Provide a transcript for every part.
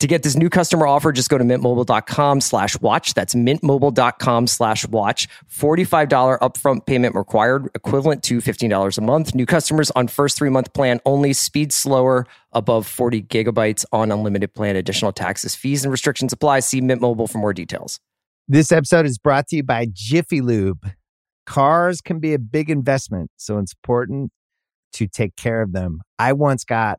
To get this new customer offer, just go to mintmobile.com/watch. That's mintmobile.com/watch. $45 upfront payment required, equivalent to $15 a month. New customers on first 3-month plan only. Speed slower above 40 gigabytes on unlimited plan. Additional taxes, fees, and restrictions apply. See Mint Mobile for more details. This episode is brought to you by Jiffy Lube. Cars can be a big investment, so it's important to take care of them. I once got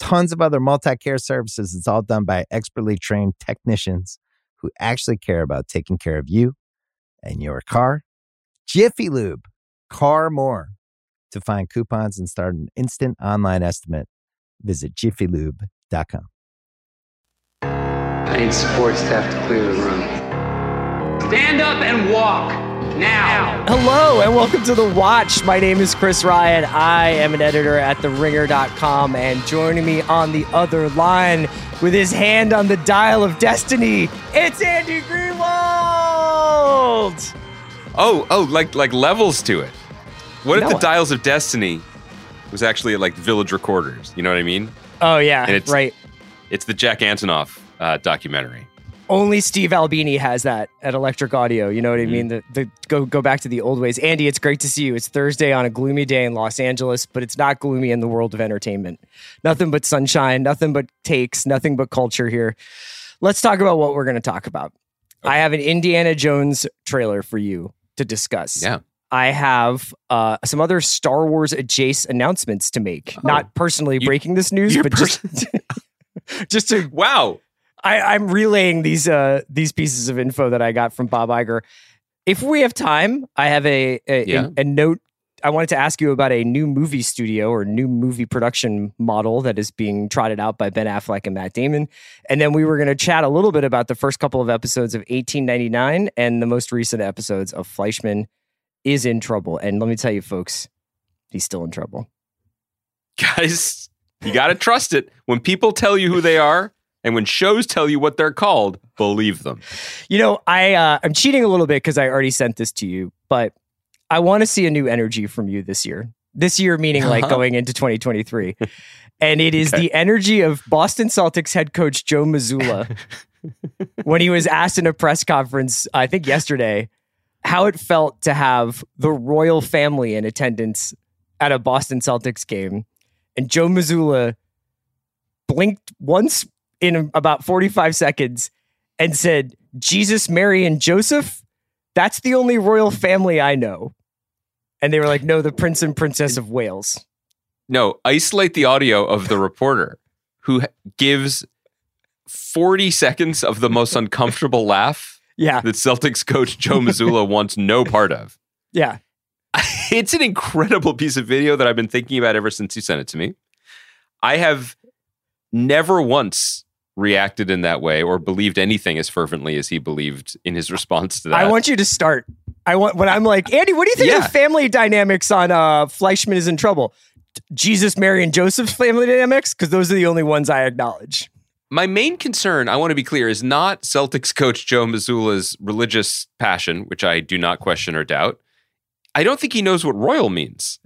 tons of other multi-care services. It's all done by expertly trained technicians who actually care about taking care of you and your car. Jiffy Lube, car more. To find coupons and start an instant online estimate, visit jiffylube.com. I need support staff to clear the room. Stand up and walk. Now. Hello and welcome to The Watch. My name is Chris Ryan. I am an editor at TheRinger.com, and joining me on the other line with his hand on the dial of destiny, it's Andy Greenwald. Oh, like levels to it. What if the dials of destiny was actually like Village Recorders? You know what I mean? Oh yeah, and right. It's the Jack Antonoff documentary. Only Steve Albini has that at Electric Audio. You know what I mean? The go back to the old ways. Andy, it's great to see you. It's Thursday on a gloomy day in Los Angeles, but it's not gloomy in the world of entertainment. Nothing but sunshine, nothing but takes, nothing but culture here. Let's talk about what we're going to talk about. Okay. I have an Indiana Jones trailer for you to discuss. Yeah. I have some other Star Wars adjacent announcements to make. Oh. Not personally breaking this news, but just to... Wow. I'm relaying these pieces of info that I got from Bob Iger. If we have time, I have a note. I wanted to ask you about a new movie studio or new movie production model that is being trotted out by Ben Affleck and Matt Damon. And then we were going to chat a little bit about the first couple of episodes of 1899 and the most recent episodes of Fleischman is in Trouble. And let me tell you, folks, he's still in trouble. Guys, you got to trust it. When people tell you who they are, and when shows tell you what they're called, believe them. You know, I'm cheating a little bit because I already sent this to you, but I want to see a new energy from you this year. This year meaning like going into 2023. And it is the energy of Boston Celtics head coach Joe Mazzulla when he was asked in a press conference, I think yesterday, how it felt to have the royal family in attendance at a Boston Celtics game. And Joe Mazzulla blinked once in about 45 seconds and said, Jesus, Mary, and Joseph, that's the only royal family I know. And they were like, no, the Prince and Princess of Wales. No, isolate the audio of the reporter who gives 40 seconds of the most uncomfortable laugh that Celtics coach Joe Mazzulla wants no part of. Yeah. It's an incredible piece of video that I've been thinking about ever since you sent it to me. I have never once reacted in that way or believed anything as fervently as he believed in his response to that. I want you to start. When I'm like, Andy, what do you think of family dynamics on Fleischman is in Trouble? Jesus, Mary, and Joseph's family dynamics? Because those are the only ones I acknowledge. My main concern, I want to be clear, is not Celtics coach Joe Mazzulla's religious passion, which I do not question or doubt. I don't think he knows what royal means.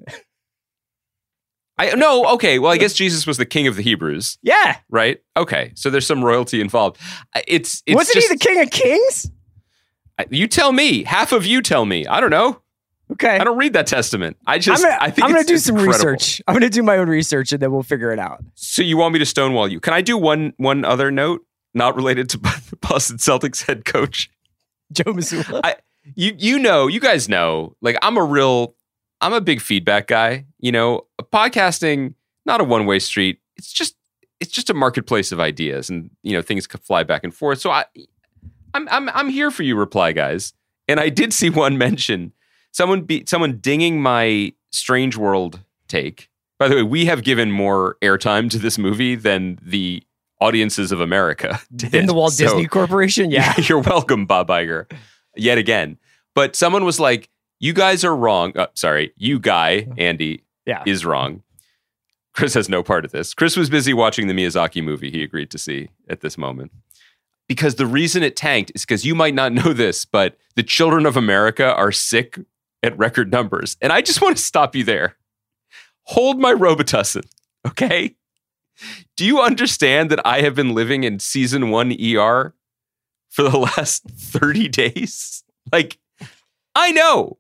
I guess Jesus was the king of the Hebrews. Yeah. Right? Okay. So there's some royalty involved. Wasn't he the king of kings? You tell me. Half of you tell me. I don't know. Okay. I don't read that testament. I think I'm going to do some research. I'm going to do my own research and then we'll figure it out. So you want me to stonewall you? Can I do one other note not related to the Boston Celtics head coach? Joe Mazzulla. You guys know, like I'm a big feedback guy. You know, podcasting, not a one-way street. It's just a marketplace of ideas and, you know, things could fly back and forth. So I'm here for you reply guys. And I did see one mention someone dinging my Strange World take. By the way, we have given more airtime to this movie than the audiences of America did. In the Walt Disney Corporation? Yeah. You're welcome, Bob Iger, yet again. But someone was like, you guys are wrong. Oh, sorry, you guy, Andy, is wrong. Chris has no part of this. Chris was busy watching the Miyazaki movie he agreed to see at this moment. Because the reason it tanked is because you might not know this, but the children of America are sick at record numbers. And I just want to stop you there. Hold my Robitussin, okay? Do you understand that I have been living in season 1 ER for the last 30 days? Like, I know.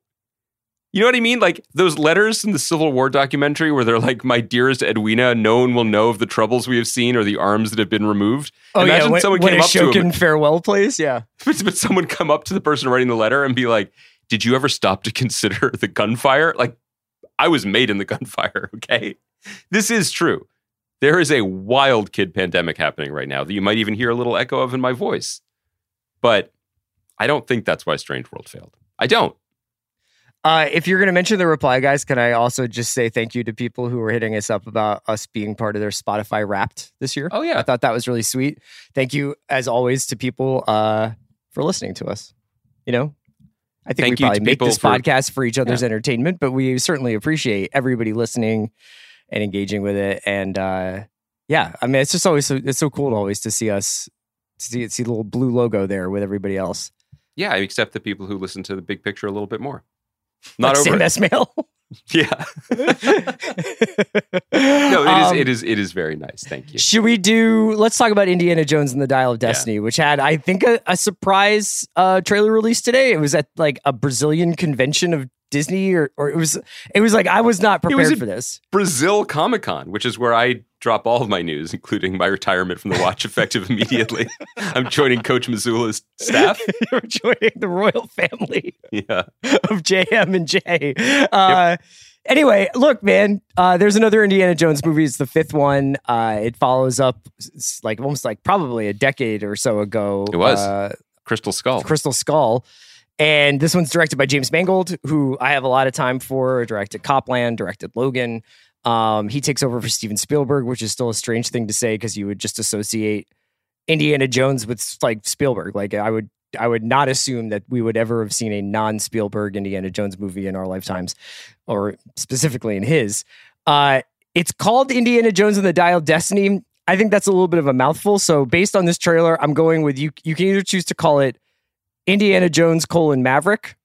You know what I mean? Like, those letters in the Civil War documentary where they're like, my dearest Edwina, no one will know of the troubles we have seen or the arms that have been removed. Oh, imagine someone came up to him. Farewell, please, yeah. But someone come up to the person writing the letter and be like, did you ever stop to consider the gunfire? Like, I was made in the gunfire, okay? This is true. There is a wild kid pandemic happening right now that you might even hear a little echo of in my voice. But I don't think that's why Strange World failed. I don't. If you're going to mention the reply, guys, can I also just say thank you to people who were hitting us up about us being part of their Spotify Wrapped this year? Oh, yeah. I thought that was really sweet. Thank you, as always, to people for listening to us. You know? I think we probably make this podcast for each other's entertainment, but we certainly appreciate everybody listening and engaging with it. And I mean, it's just always so cool to see us, see the little blue logo there with everybody else. Yeah, except the people who listen to the big picture a little bit more. Not like over SMS mail. Yeah. No, it is very nice. Thank you. Should we let's talk about Indiana Jones and the Dial of Destiny, which had, I think, a surprise trailer released today. It was at like a Brazilian convention of Disney or it was like, I was not prepared for this. Brazil Comic-Con, which is where I drop all of my news, including my retirement from the watch effective immediately. I'm joining Coach Mazzulla's staff. You're joining the royal family of JM&J. Yep. Anyway, look, man, there's another Indiana Jones movie. It's the fifth one. It follows up like almost like probably a decade or so ago. It was Crystal Skull. And this one's directed by James Mangold, who I have a lot of time for. Directed Copland, directed Logan. He takes over for Steven Spielberg, which is still a strange thing to say because you would just associate Indiana Jones with like Spielberg. Like I would not assume that we would ever have seen a non-Spielberg Indiana Jones movie in our lifetimes, or specifically in his. It's called Indiana Jones and the Dial of Destiny. I think that's a little bit of a mouthful. So based on this trailer, I'm going with you. You can either choose to call it Indiana Jones : Maverick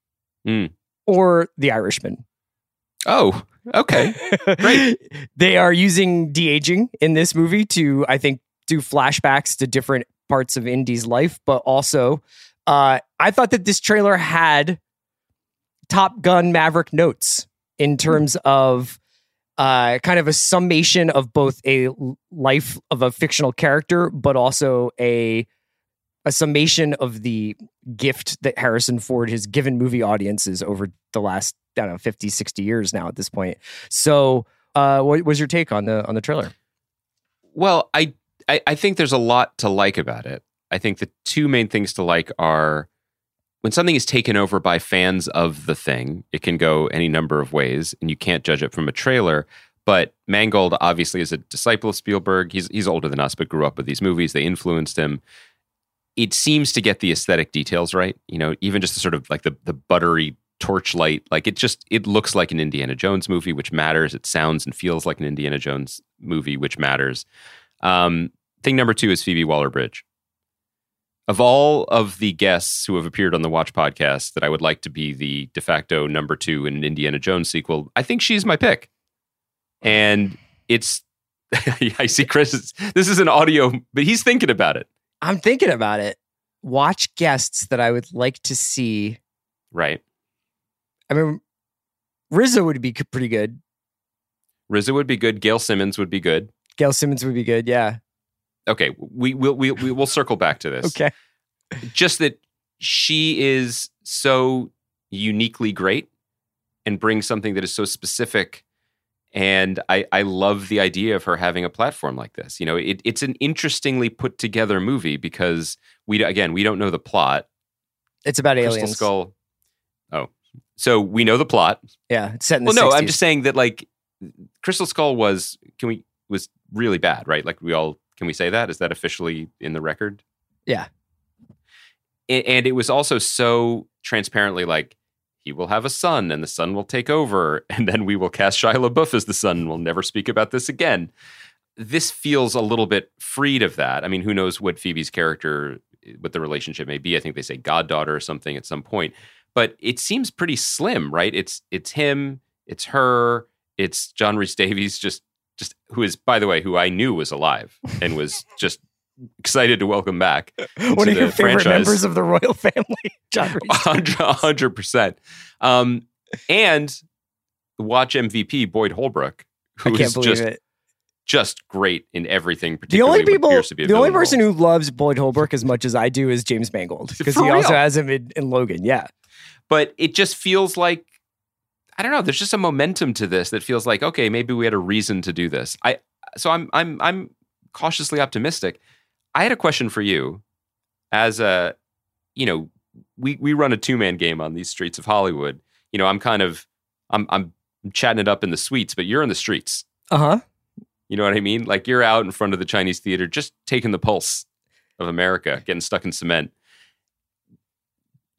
or The Irishman. Oh, okay. Great. They are using de-aging in this movie to, I think, do flashbacks to different parts of Indy's life. But also, I thought that this trailer had Top Gun Maverick notes in terms of kind of a summation of both a life of a fictional character, but also a summation of the gift that Harrison Ford has given movie audiences over the last, I don't know, 50, 60 years now at this point. So what was your take on the trailer? Well, I think there's a lot to like about it. I think the two main things to like are when something is taken over by fans of the thing, it can go any number of ways and you can't judge it from a trailer. But Mangold obviously is a disciple of Spielberg. He's older than us, but grew up with these movies. They influenced him. It seems to get the aesthetic details right. You know, even just the sort of like the buttery torchlight, like it looks like an Indiana Jones movie, which matters. It sounds and feels like an Indiana Jones movie, which matters. Thing number two is Phoebe Waller-Bridge. Of all of the guests who have appeared on the Watch podcast that I would like to be the de facto number two in an Indiana Jones sequel, I think she's my pick. And it's, I see Chris, this is an audio, but he's thinking about it. I'm thinking about it. Watch guests that I would like to see. Right. I mean, RZA would be pretty good. RZA would be good. Gail Simmons would be good. Gail Simmons would be good, yeah. Okay, we'll circle back to this. Okay. Just that she is so uniquely great and brings something that is so specific. And I love the idea of her having a platform like this. You know, it's an interestingly put together movie because we don't know the plot. It's about aliens. Crystal Skull. Oh, so we know the plot. Yeah, it's set in the 60s. Well, no, I'm just saying that like Crystal Skull was really bad, right? Like can we say that? Is that officially in the record? Yeah. And it was also so transparently like, he will have a son and the son will take over and then we will cast Shia LaBeouf as the son and we'll never speak about this again. This feels a little bit freed of that. I mean, who knows what Phoebe's character, what the relationship may be. I think they say goddaughter or something at some point. But it seems pretty slim, right? It's him, it's her, it's John Rhys Davies, just who is, by the way, who I knew was alive and was just excited to welcome back. One of your favorite members of the royal family, John Rhys Davies. 100%. And watch MVP Boyd Holbrook, who is just great in everything. Particularly the only person who loves Boyd Holbrook as much as I do is James Mangold because he also has him in Logan. Yeah, but it just feels like, I don't know. There's just a momentum to this that feels like, okay, maybe we had a reason to do this. So I'm cautiously optimistic. I had a question for you. As a, you know, we run a two-man game on these streets of Hollywood. You know, I'm chatting it up in the suites, but you're in the streets. Uh-huh. You know what I mean? Like you're out in front of the Chinese theater, just taking the pulse of America, getting stuck in cement.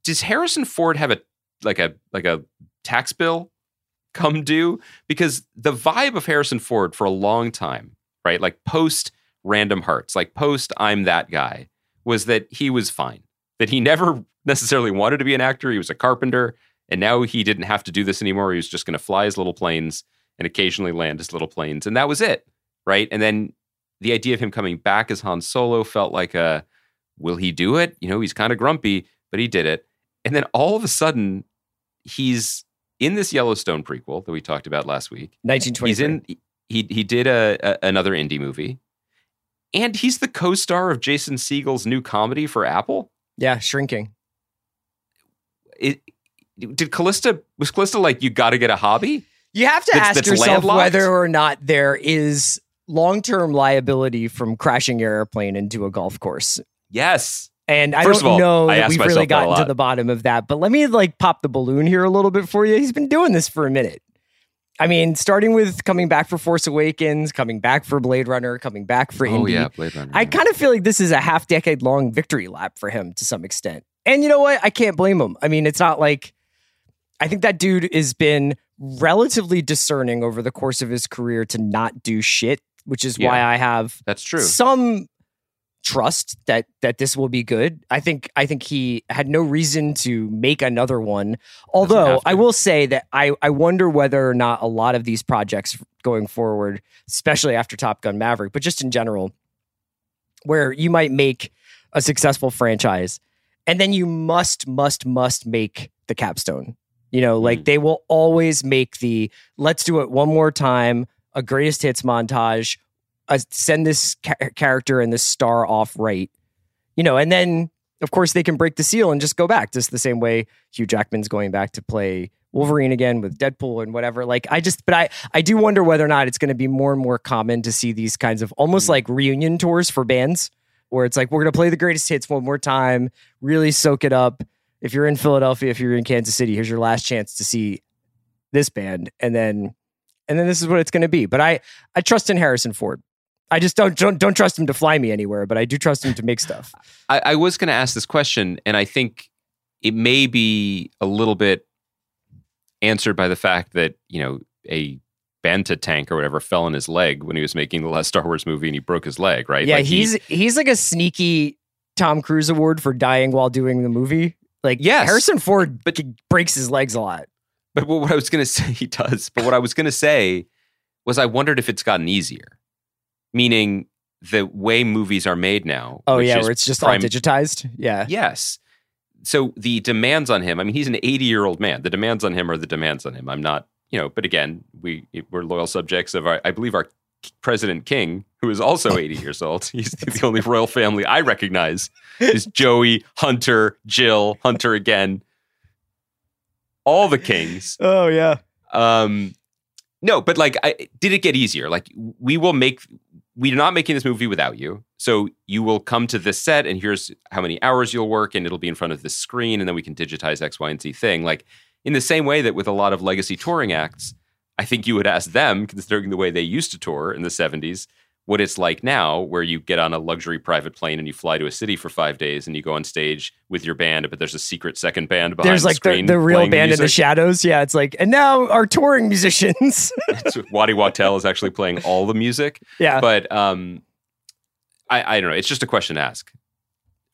Does Harrison Ford have a tax bill come due? Because the vibe of Harrison Ford for a long time, right? Like post Random Hearts, like post I'm That Guy, was that he was fine, that he never necessarily wanted to be an actor. He was a carpenter, and now he didn't have to do this anymore. He was just going to fly his little planes and occasionally land his little planes, and that was it, right? And then the idea of him coming back as Han Solo felt like a, will he do it? You know, he's kind of grumpy, but he did it. And then all of a sudden, he's in this Yellowstone prequel that we talked about last week. 1923. He did another indie movie, and he's the co-star of Jason Siegel's new comedy for Apple. Yeah, Shrinking. Was Calista like, you got to get a hobby? You have to ask yourself landlocked? Whether or not there is long-term liability from crashing your airplane into a golf course. Yes. And I don't know that we've really gotten to the bottom of that, but let me like pop the balloon here a little bit for you. He's been doing this for a minute. I mean, starting with coming back for Force Awakens, coming back for Blade Runner, coming back for Indy. Oh, yeah, Blade Runner. I kind of feel like this is a half-decade-long victory lap for him to some extent. And you know what? I can't blame him. I mean, it's not like... I think that dude has been relatively discerning over the course of his career to not do shit, which is why I have some trust that this will be good. I think he had no reason to make another one. Although I will say that I wonder whether or not a lot of these projects going forward, especially after Top Gun Maverick, but just in general, where you might make a successful franchise and then you must make the capstone. You know, like they will always make the, let's do it one more time, a greatest hits montage, send this character and this star off right. You know, and then, of course, they can break the seal and just go back. Just the same way Hugh Jackman's going back to play Wolverine again with Deadpool and whatever. Like, I do wonder whether or not it's going to be more and more common to see these kinds of almost like reunion tours for bands where it's like, we're going to play the greatest hits one more time, really soak it up. If you're in Philadelphia, if you're in Kansas City, here's your last chance to see this band. And then this is what it's going to be. But I trust in Harrison Ford. I just don't trust him to fly me anywhere, but I do trust him to make stuff. I was going to ask this question, and I think it may be a little bit answered by the fact that, you know, a Banta tank or whatever fell on his leg when he was making the last Star Wars movie, and he broke his leg, right? Yeah, like he's like a sneaky Tom Cruise award for dying while doing the movie. Like, yes, Harrison Ford breaks his legs a lot. But what I was going to say, he does. But what I was going to say was I wondered if it's gotten easier. Meaning the way movies are made now. Oh, yeah, where it's just all digitized? Yeah. Yes. So the demands on him, I mean, he's an 80-year-old man. The demands on him are the demands on him. I'm not, you know, but again, we're loyal subjects of, I believe, our President King, who is also 80 years old. He's the only royal family I recognize is Joey, Hunter, Jill, Hunter again. All the kings. Oh, yeah. No, but like, did it get easier? Like, we're not making this movie without you. So you will come to this set and here's how many hours you'll work and it'll be in front of this screen and then we can digitize X, Y, and Z thing. Like, in the same way that with a lot of legacy touring acts, I think you would ask them, considering the way they used to tour in the 70s, what it's like now, where you get on a luxury private plane and you fly to a city for 5 days and you go on stage with your band, but there's a secret second band behind the screen. There's like the real band in the shadows. Yeah, it's like, and now our touring musicians. Waddy Wattel is actually playing all the music. Yeah. But I don't know. It's just a question to ask.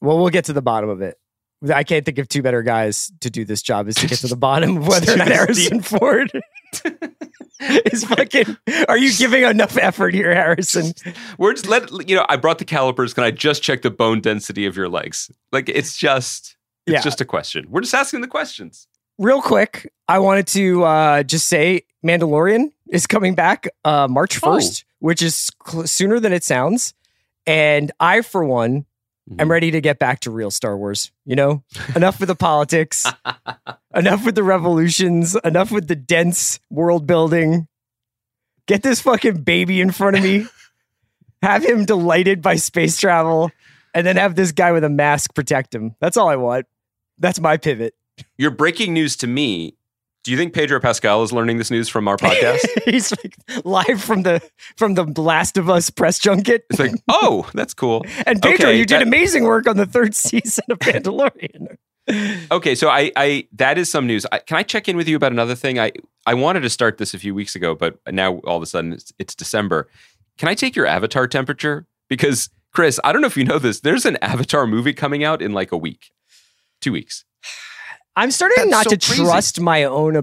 Well, we'll get to the bottom of it. I can't think of two better guys to do this job is to get to the bottom of whether or not Harrison Ford is fucking... Are you giving enough effort here, Harrison? We're just I brought the calipers. Can I just check the bone density of your legs? Like, it's just a question. We're just asking the questions. Real quick, I wanted to just say Mandalorian is coming back March 1st, which is sooner than it sounds. And I, for one... I'm ready to get back to real Star Wars, you know? Enough with the politics, enough with the revolutions, enough with the dense world building. Get this fucking baby in front of me. Have him delighted by space travel, and then have this guy with a mask protect him. That's all I want. That's my pivot. You're breaking news to me. Do you think Pedro Pascal is learning this news from our podcast? He's like live from the Last of Us press junket. It's like, oh, that's cool. And Pedro, okay, you did amazing work on the third season of Mandalorian. Okay, so I that is some news. Can I check in with you about another thing? I wanted to start this a few weeks ago, but now all of a sudden it's December. Can I take your avatar temperature? Because, Chris, I don't know if you know this. There's an Avatar movie coming out in like a week, 2 weeks. I'm starting trust my own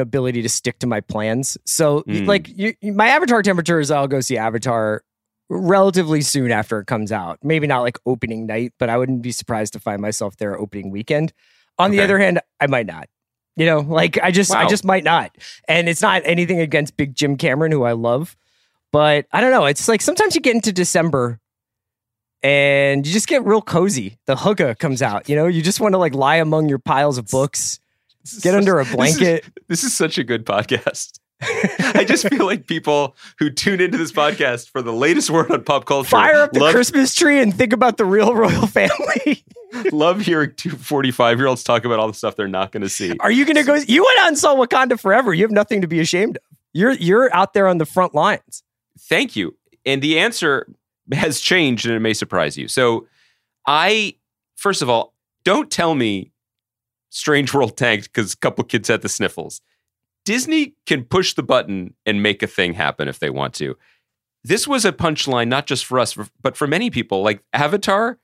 ability to stick to my plans. So my Avatar temperature is I'll go see Avatar relatively soon after it comes out. Maybe not like opening night, but I wouldn't be surprised to find myself there opening weekend. On the other hand, I might not. You know, like I just might not. And it's not anything against Big Jim Cameron, who I love, but I don't know. It's like sometimes you get into December and you just get real cozy. The hookah comes out. You know, you just want to like lie among your piles of books, get under a blanket. This is such a good podcast. I just feel like people who tune into this podcast for the latest word on pop culture. Fire up the Christmas tree and think about the real royal family. Love hearing two 45-year-olds talk about all the stuff they're not going to see. Are you going to go? You went out and saw Wakanda Forever. You have nothing to be ashamed of. You're out there on the front lines. Thank you. And the answer has changed and it may surprise you. So first of all, don't tell me Strange World tanked because a couple kids had the sniffles. Disney can push the button and make a thing happen if they want to. This was a punchline, not just for us, but for many people. Like Avatar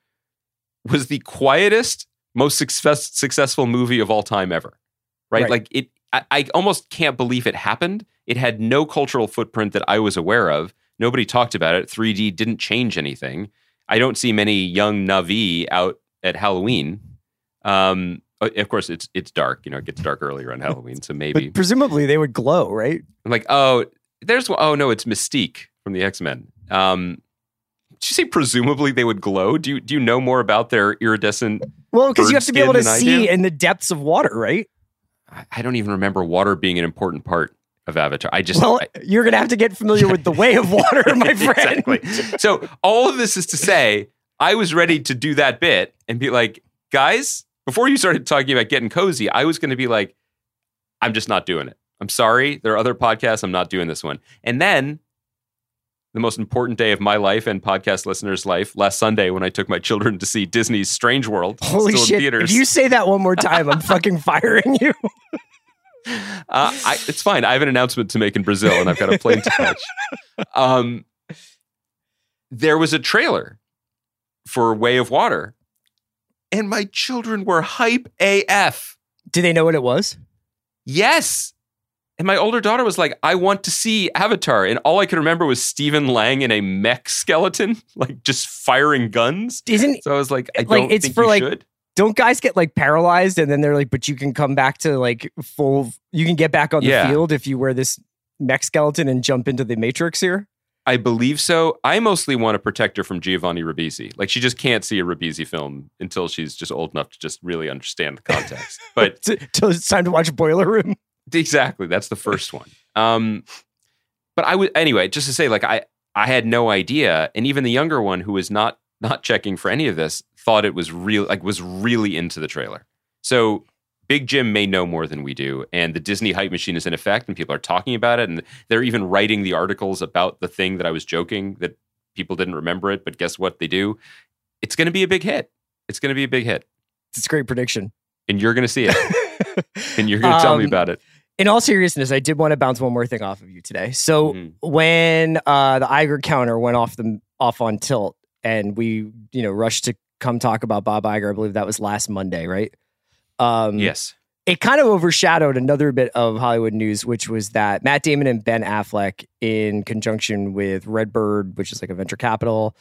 was the quietest, most successful movie of all time ever, right? Like I almost can't believe it happened. It had no cultural footprint that I was aware of. Nobody talked about it. 3D didn't change anything. I don't see many young Na'vi out at Halloween. Of course, it's dark. You know, it gets dark earlier on Halloween, so maybe. But presumably, they would glow, right? I'm like, it's Mystique from the X-Men. Did you say presumably they would glow? Do you know more about their iridescent? Well, because you have to be able to see in the depths of water, right? I don't even remember water being an important part of Avatar. You're gonna have to get familiar with the way of water, my friend. Exactly. So all of this is to say, I was ready to do that bit and be like, guys, before you started talking about getting cozy, I was going to be like, I'm just not doing it. I'm sorry. There are other podcasts. I'm not doing this one. And then the most important day of my life and podcast listeners' life, last Sunday when I took my children to see Disney's Strange World. Holy shit. In theaters. If you say that one more time, I'm fucking firing you. It's fine. I have an announcement to make in Brazil and I've got a plane to catch. There was a trailer for Way of Water and my children were hype AF. Do they know what it was? Yes. And my older daughter was like, I want to see Avatar. And all I could remember was Stephen Lang in a mech skeleton, like just firing guns. So I was like, I don't think you should. Don't guys get like paralyzed and then they're like, but you can come back to like full, you can get back on the field if you wear this mech skeleton and jump into the Matrix here? I believe so. I mostly want to protect her from Giovanni Ribisi. Like, she just can't see a Ribisi film until she's just old enough to just really understand the context. But till it's time to watch Boiler Room. Exactly. That's the first one. But I would, anyway, just to say, like, I had no idea. And even the younger one, who was not checking for any of this, thought it was real, like, was really into the trailer. So Big Jim may know more than we do, and the Disney hype machine is in effect, and people are talking about it, and they're even writing the articles about the thing that I was joking that people didn't remember it, but guess what? They do. It's going to be a big hit. It's going to be a big hit. It's a great prediction. And you're going to see it. And you're going to tell me about it. In all seriousness, I did want to bounce one more thing off of you today. So when the Iger counter went off on tilt, and we rushed to come talk about Bob Iger, I believe that was last Monday, right? Yes. It kind of overshadowed another bit of Hollywood news, which was that Matt Damon and Ben Affleck, in conjunction with Redbird, which is like a venture capital,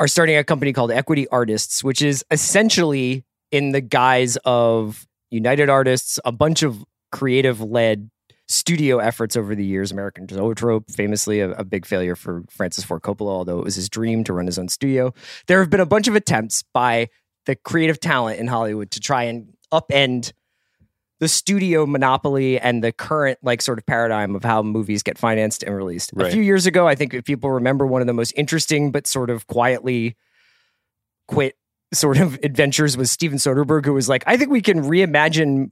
are starting a company called Equity Artists, which is essentially in the guise of United Artists, a bunch of creative-led studio efforts over the years. American Zoetrope, famously a big failure for Francis Ford Coppola, although it was his dream to run his own studio. There have been a bunch of attempts by the creative talent in Hollywood to try and upend the studio monopoly and the current like sort of paradigm of how movies get financed and released. Right. A few years ago, I think if people remember, one of the most interesting but sort of quietly quit sort of adventures was Steven Soderbergh, who was like, I think we can reimagine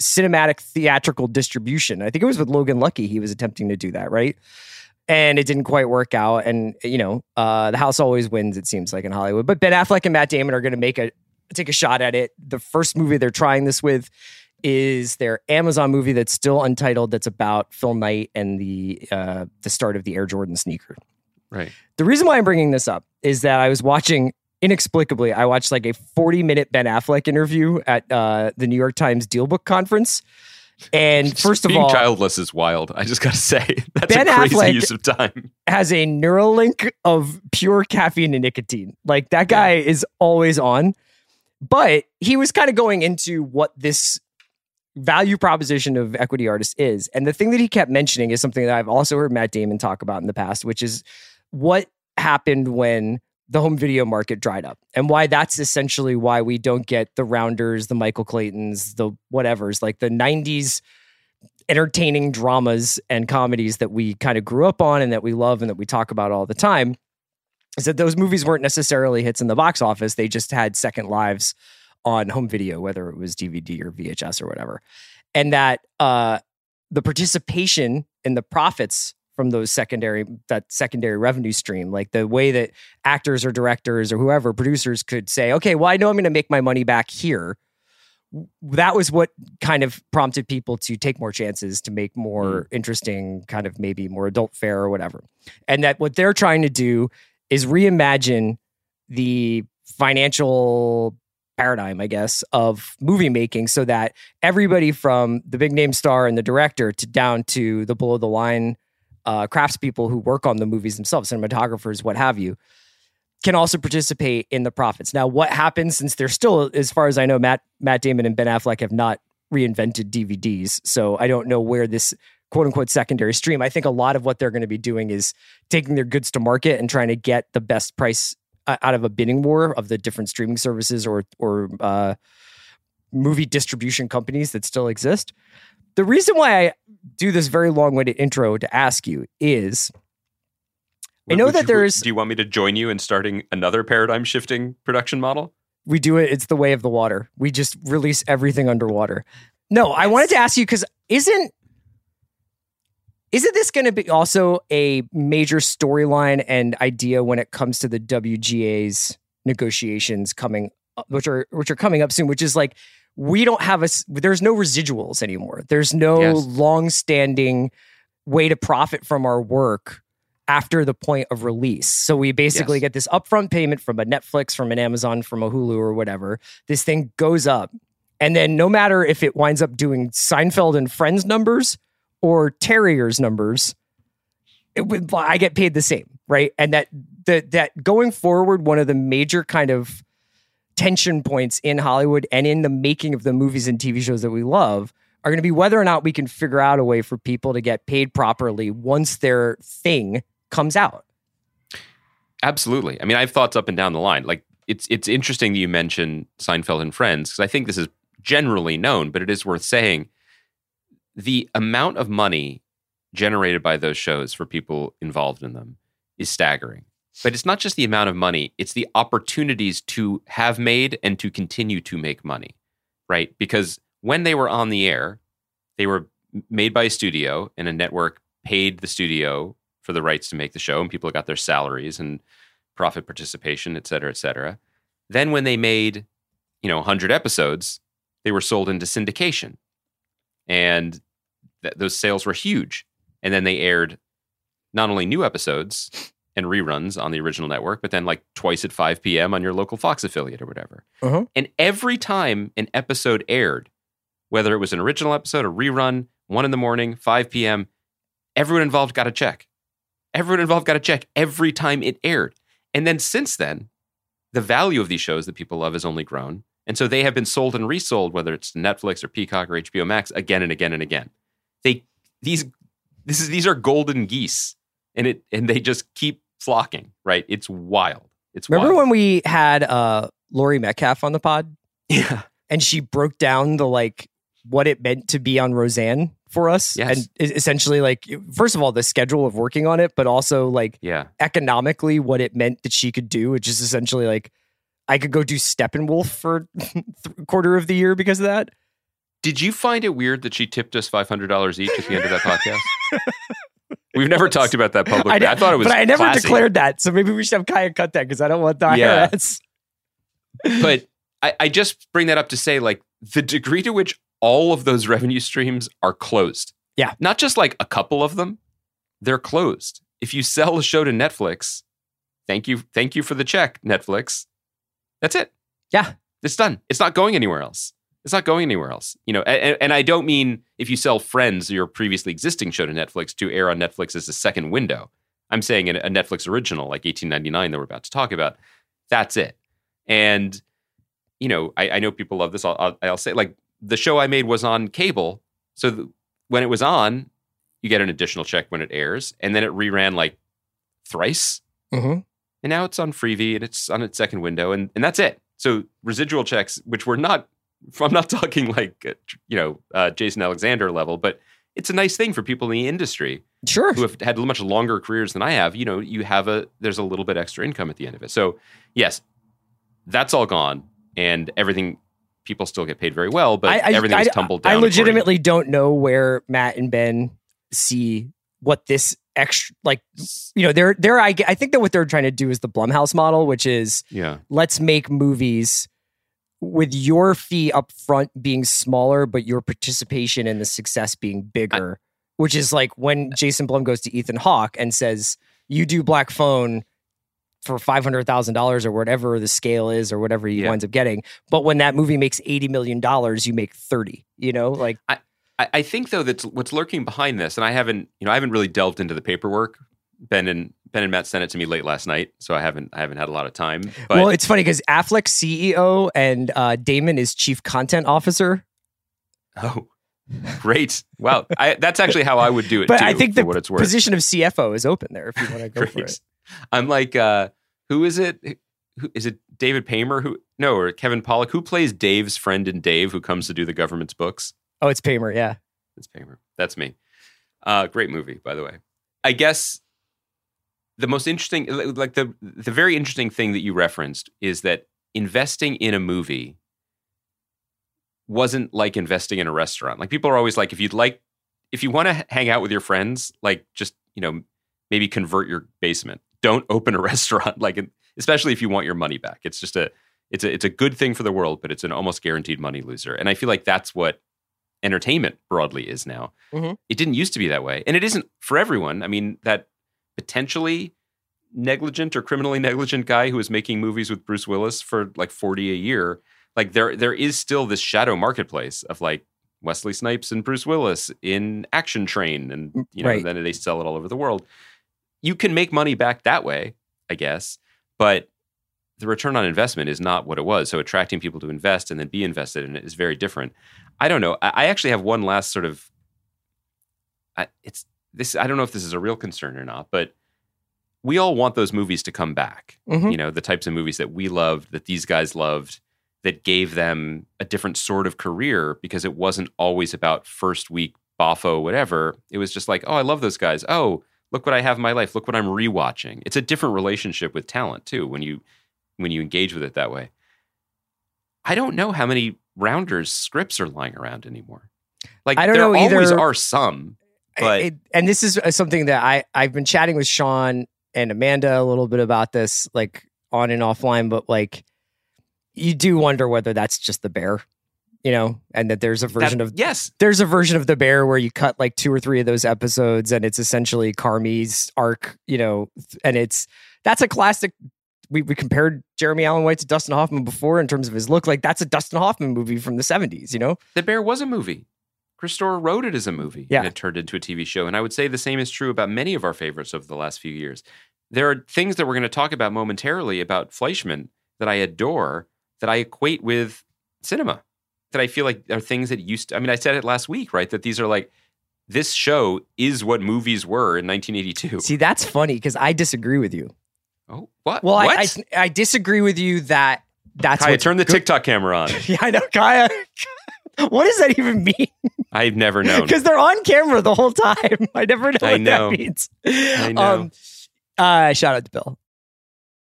cinematic theatrical distribution. I think it was with Logan Lucky he was attempting to do that, right? And it didn't quite work out. And, the house always wins, it seems like, in Hollywood. But Ben Affleck and Matt Damon are going to take a shot at it. The first movie they're trying this with is their Amazon movie that's still untitled, that's about Phil Knight and the start of the Air Jordan sneaker. Right. The reason why I'm bringing this up is that I was watching, inexplicably, I watched like a 40-minute Ben Affleck interview at the New York Times Dealbook Conference. And first of all, being childless is wild. I just got to say, that's Ben a crazy Affleck use of time. Has a Neuralink of pure caffeine and nicotine. Like, that guy is always on. But he was kind of going into what this value proposition of Equity Artist is. And the thing that he kept mentioning is something that I've also heard Matt Damon talk about in the past, which is what happened when the home video market dried up, and why that's essentially why we don't get the Rounders, the Michael Claytons, the whatevers, like the 90s entertaining dramas and comedies that we kind of grew up on and that we love and that we talk about all the time, is that those movies weren't necessarily hits in the box office. They just had second lives on home video, whether it was DVD or VHS or whatever. And that the participation in the profits from those secondary revenue stream, like the way that actors or directors or whoever, producers, could say, okay, well, I know I'm going to make my money back here. That was what kind of prompted people to take more chances, to make more interesting, kind of maybe more adult fare or whatever. And that what they're trying to do is reimagine the financial paradigm, I guess, of movie making, so that everybody from the big name star and the director to down to the below the line craftspeople who work on the movies themselves, cinematographers, what have you, can also participate in the profits. Now, what happens, since they're still, as far as I know, Matt Damon and Ben Affleck have not reinvented DVDs, so I don't know where this quote-unquote secondary stream. I think a lot of what they're going to be doing is taking their goods to market and trying to get the best price out of a bidding war of the different streaming services or movie distribution companies that still exist. The reason why I do this very long-winded intro to ask you is, I know that there is... Do you want me to join you in starting another paradigm-shifting production model? We do it. It's the way of the water. We just release everything underwater. No, yes. I wanted to ask you, because isn't this going to be also a major storyline and idea when it comes to the WGA's negotiations coming, which are coming up soon, which is like, we don't have there's no residuals anymore. There's no long-standing way to profit from our work after the point of release. So we basically get this upfront payment from a Netflix, from an Amazon, from a Hulu or whatever. This thing goes up And then no matter if it winds up doing Seinfeld and Friends numbers or Terriers numbers, I get paid the same, right? And that going forward, one of the major kind of tension points in Hollywood and in the making of the movies and TV shows that we love are going to be whether or not we can figure out a way for people to get paid properly once their thing comes out. Absolutely. I mean, I have thoughts up and down the line. Like, it's interesting that you mention Seinfeld and Friends, because I think this is generally known, but it is worth saying. The amount of money generated by those shows for people involved in them is staggering. But it's not just the amount of money, it's the opportunities to have made and to continue to make money, right? Because when they were on the air, they were made by a studio, and a network paid the studio for the rights to make the show, and people got their salaries and profit participation, et cetera, et cetera. Then when they made, 100 episodes, they were sold into syndication. And those sales were huge. And then they aired not only new episodes and reruns on the original network, but then like twice at 5 p.m. on your local Fox affiliate or whatever. Uh-huh. And every time an episode aired, whether it was an original episode, a rerun, 1 a.m, 5 p.m., everyone involved got a check. Everyone involved got a check every time it aired. And then since then, the value of these shows that people love has only grown. And so they have been sold and resold, whether it's Netflix or Peacock or HBO Max, again and again and again. These are golden geese, and they just keep flocking, right? It's wild. Remember when we had Laurie Metcalf on the pod? Yeah. And she broke down the what it meant to be on Roseanne for us. Yes. And essentially first of all, the schedule of working on it, but also economically what it meant that she could do, which is essentially I could go do Steppenwolf for a quarter of the year because of that. Did you find it weird that she tipped us $500 each at the end of that podcast? We've never talked about that publicly. I thought it was, but I never declared that. So maybe we should have Kaya cut that because I don't want the IRS. But I just bring that up to say, the degree to which all of those revenue streams are closed. Yeah, not just a couple of them; they're closed. If you sell a show to Netflix, thank you for the check, Netflix. That's it. Yeah, it's done. It's not going anywhere else. And I don't mean if you sell Friends, your previously existing show, to Netflix to air on Netflix as a second window. I'm saying a Netflix original like 1899 that we're about to talk about. That's it. And, I know people love this. I'll say the show I made was on cable. So when it was on, you get an additional check when it airs. And then it reran thrice. Mm-hmm. And now it's on Freevee and it's on its second window. And that's it. So residual checks, which were not... I'm not talking Jason Alexander level, but it's a nice thing for people in the industry who have had much longer careers than I have. There's a little bit extra income at the end of it. So yes, that's all gone, and everything, people still get paid very well, but everything's tumbled down. I legitimately don't know where Matt and Ben see what this extra, I think that what they're trying to do is the Blumhouse model, which is, let's make movies with your fee up front being smaller, but your participation in the success being bigger, which is when Jason Blum goes to Ethan Hawke and says, you do Black Phone for $500,000 or whatever the scale is or whatever he winds up getting. But when that movie makes $80 million, you make 30, I think though, that's what's lurking behind this. And I haven't really delved into the paperwork. Ben and Matt sent it to me late last night, so I haven't had a lot of time. But. Well, it's funny because Affleck's CEO and Damon is chief content officer. Oh, great! Wow, that's actually how I would do it. But too, I think the position of CFO is open there if you want to go for it. I'm who is it? Who is it? David Paymer? Or Kevin Pollak? Who plays Dave's friend in Dave, who comes to do the government's books? Oh, it's Paymer. Yeah, it's Paymer. That's me. Great movie, by the way. I guess. The most interesting, the very interesting thing that you referenced is that investing in a movie wasn't like investing in a restaurant. People are always if you want to hang out with your friends, maybe convert your basement. Don't open a restaurant, especially if you want your money back. It's just it's a good thing for the world, but it's an almost guaranteed money loser. And I feel like that's what entertainment broadly is now. Mm-hmm. It didn't used to be that way, and it isn't for everyone. I mean, that potentially negligent or criminally negligent guy who was making movies with Bruce Willis for $40 a year like there is still this shadow marketplace of like Wesley Snipes and Bruce Willis in Action Train, and you know, right. Then they sell it all over the world. You can make money back that way, I guess, but the return on investment is not what it was. So attracting people to invest and then be invested in it is very different. I don't know. I actually have one last sort of, I don't know if this is a real concern or not, but we all want those movies to come back. Mm-hmm. You know, the types of movies that we loved, that these guys loved, that gave them a different sort of career because it wasn't always about first week, boffo, whatever. It was just like, oh, I love those guys. Oh, look what I have in my life. Look what I'm rewatching. It's a different relationship with talent too when you engage with it that way. I don't know how many Rounders scripts are lying around anymore. Like I don't know either. There always are some. But and this is something that I've been chatting with Sean and Amanda a little bit about this, like on and offline, but like you do wonder whether that's just the bear, you know, and that there's a version there's a version of the bear where you cut like 2 or 3 of those episodes and it's essentially Carmi's arc, you know, and that's a classic. We compared Jeremy Allen White to Dustin Hoffman before in terms of his look. Like that's a Dustin Hoffman movie from the 70s, you know? The Bear was a movie. Chris Storer wrote it as a movie, yeah. And it turned into a TV show. And I would say the same is true about many of our favorites over the last few years. There are things that we're going to talk about momentarily about Fleischman that I adore, that I equate with cinema, that I feel like are things that used to, I mean, I said it last week, right? That these are like, this show is what movies were in 1982. See, that's funny because I disagree with you. Oh, what? Well, what? I disagree with you that that's Kaya, turn the TikTok camera on. Yeah, I know, Kaya. What does that even mean? I've never known. Because they're on camera the whole time. I never know what that means. I know. Shout out to Bill.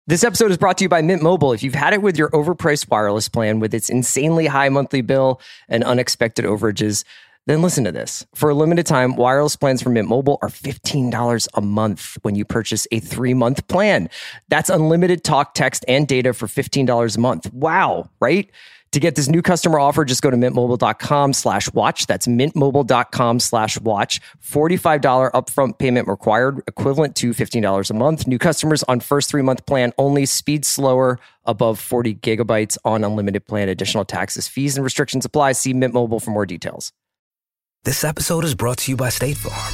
This episode is brought to you by Mint Mobile. If you've had it with your overpriced wireless plan with its insanely high monthly bill and unexpected overages, then listen to this. For a limited time, wireless plans from Mint Mobile are $15 a month when you purchase a 3-month plan. That's unlimited talk, text, and data for $15 a month. Wow, right? To get this new customer offer, just go to mintmobile.com/watch. That's mintmobile.com/watch. $45 upfront payment required, equivalent to $15 a month. New customers on first 3-month plan only. Speed slower above 40 gigabytes on unlimited plan. Additional taxes, fees, and restrictions apply. See Mint Mobile for more details. This episode is brought to you by State Farm.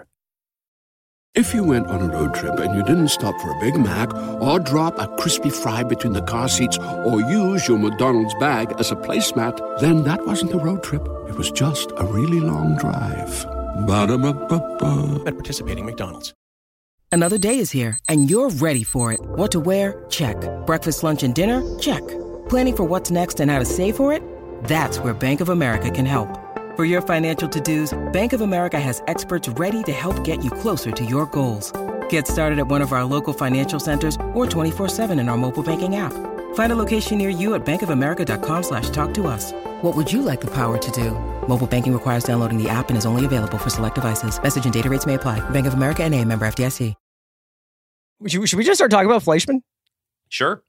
If you went on a road trip and you didn't stop for a Big Mac or drop a crispy fry between the car seats or use your McDonald's bag as a placemat, then that wasn't a road trip. It was just a really long drive. Ba-da-ba-ba-ba. At participating McDonald's. Another day is here and you're ready for it. What to wear? Check. Breakfast, lunch, and dinner? Check. Planning for what's next and how to save for it? That's where Bank of America can help. For your financial to-dos, Bank of America has experts ready to help get you closer to your goals. Get started at one of our local financial centers or 24/7 in our mobile banking app. Find a location near you at bankofamerica.com/talktous. What would you like the power to do? Mobile banking requires downloading the app and is only available for select devices. Message and data rates may apply. Bank of America NA, member FDIC. Should we just start talking about Fleischman? Sure.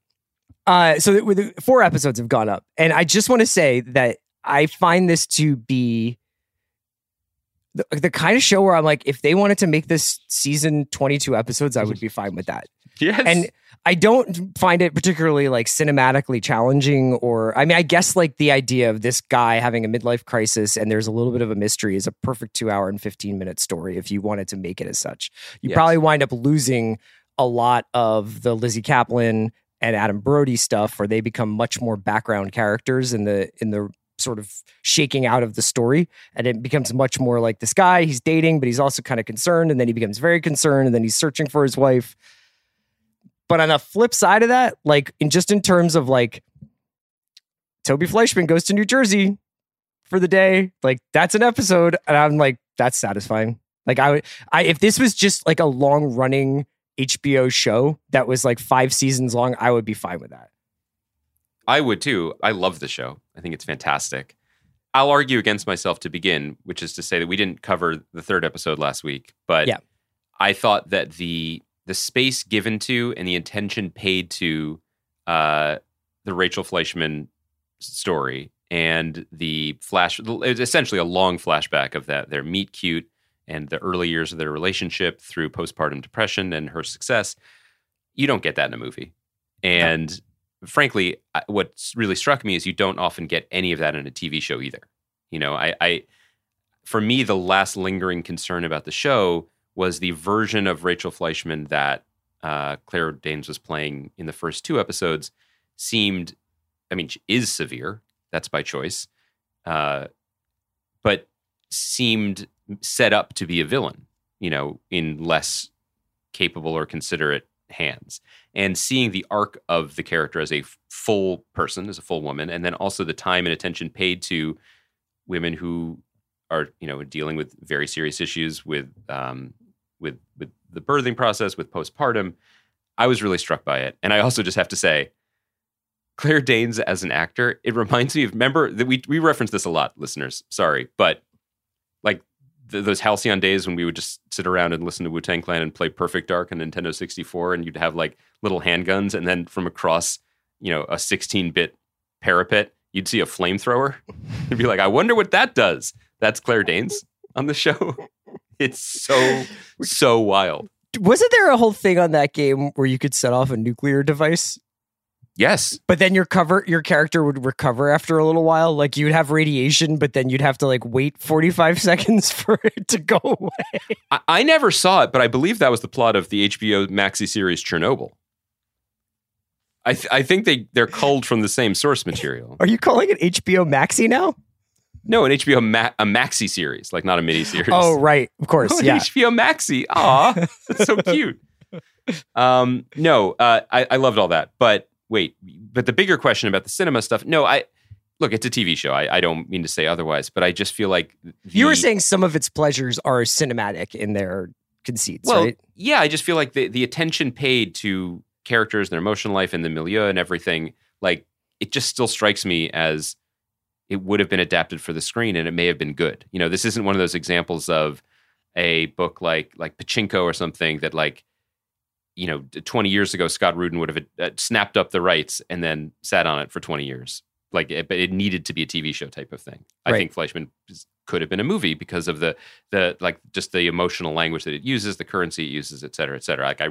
So 4 episodes have gone up. And I just want to say that I find this to be the kind of show where I'm like, if they wanted to make this season 22 episodes, I would be fine with that. Yes. And I don't find it particularly like cinematically challenging or, I mean, I guess like the idea of this guy having a midlife crisis and there's a little bit of a mystery is a perfect 2-hour and 15-minute story if you wanted to make it as such. You probably wind up losing a lot of the Lizzie Kaplan and Adam Brody stuff where they become much more background characters in the sort of shaking out of the story, and it becomes much more like this guy, he's dating but he's also kind of concerned, and then he becomes very concerned, and then he's searching for his wife. But on the flip side of that, like in terms of like Toby Fleischman goes to New Jersey for the day, like that's an episode, and I'm like, that's satisfying. Like I if this was just like a long running HBO show that was like 5 seasons long, I would be fine with that. I would too. I love the show. I think it's fantastic. I'll argue against myself to begin, which is to say that we didn't cover the third episode last week, but yeah. I thought that the space given to and the attention paid to the Rachel Fleischman story and the it's essentially a long flashback of that, their meet cute and the early years of their relationship through postpartum depression and her success. You don't get that in a movie. And frankly, what really struck me is you don't often get any of that in a TV show either. You know, I for me, the last lingering concern about the show was the version of Rachel Fleischman that Claire Danes was playing in the first two episodes seemed, I mean, she is severe. That's by choice. But seemed set up to be a villain, you know, in less capable or considerate hands. And seeing the arc of the character as a full person, as a full woman, and then also the time and attention paid to women who are, you know, dealing with very serious issues with the birthing process, with postpartum, I was really struck by it. And I also just have to say, Claire Danes as an actor, it reminds me of, remember, that we reference this a lot, listeners, sorry, but like those halcyon days when we would just sit around and listen to Wu-Tang Clan and play Perfect Dark on Nintendo 64, and you'd have like little handguns, and then from across, you know, a 16-bit parapet, you'd see a flamethrower. You'd be like, I wonder what that does. That's Claire Danes on the show. It's so wild. Wasn't there a whole thing on that game where you could set off a nuclear device? Yes. But then your character would recover after a little while. Like you'd have radiation, but then you'd have to like wait 45 seconds for it to go away. I never saw it, but I believe that was the plot of the HBO maxi series Chernobyl. I think they're culled from the same source material. Are you calling it HBO maxi now? No, an HBO a maxi series, like not a mini series. Oh, right. Of course. Oh, yeah. HBO maxi. Aw, that's so cute. I loved all that. But wait, but the bigger question about the cinema stuff. No, it's a TV show. I don't mean to say otherwise, but I just feel like you were saying some of its pleasures are cinematic in their conceits, right? Yeah, I just feel like the attention paid to characters, their emotional life and the milieu and everything, like it just still strikes me as it would have been adapted for the screen and it may have been good. You know, this isn't one of those examples of a book like Pachinko or something that, like, you know, 20 years ago, Scott Rudin would have snapped up the rights and then sat on it for 20 years. Like, but it needed to be a TV show type of thing. Right. I think Fleischman could have been a movie because of the like just the emotional language that it uses, the currency it uses, et cetera, et cetera. Like,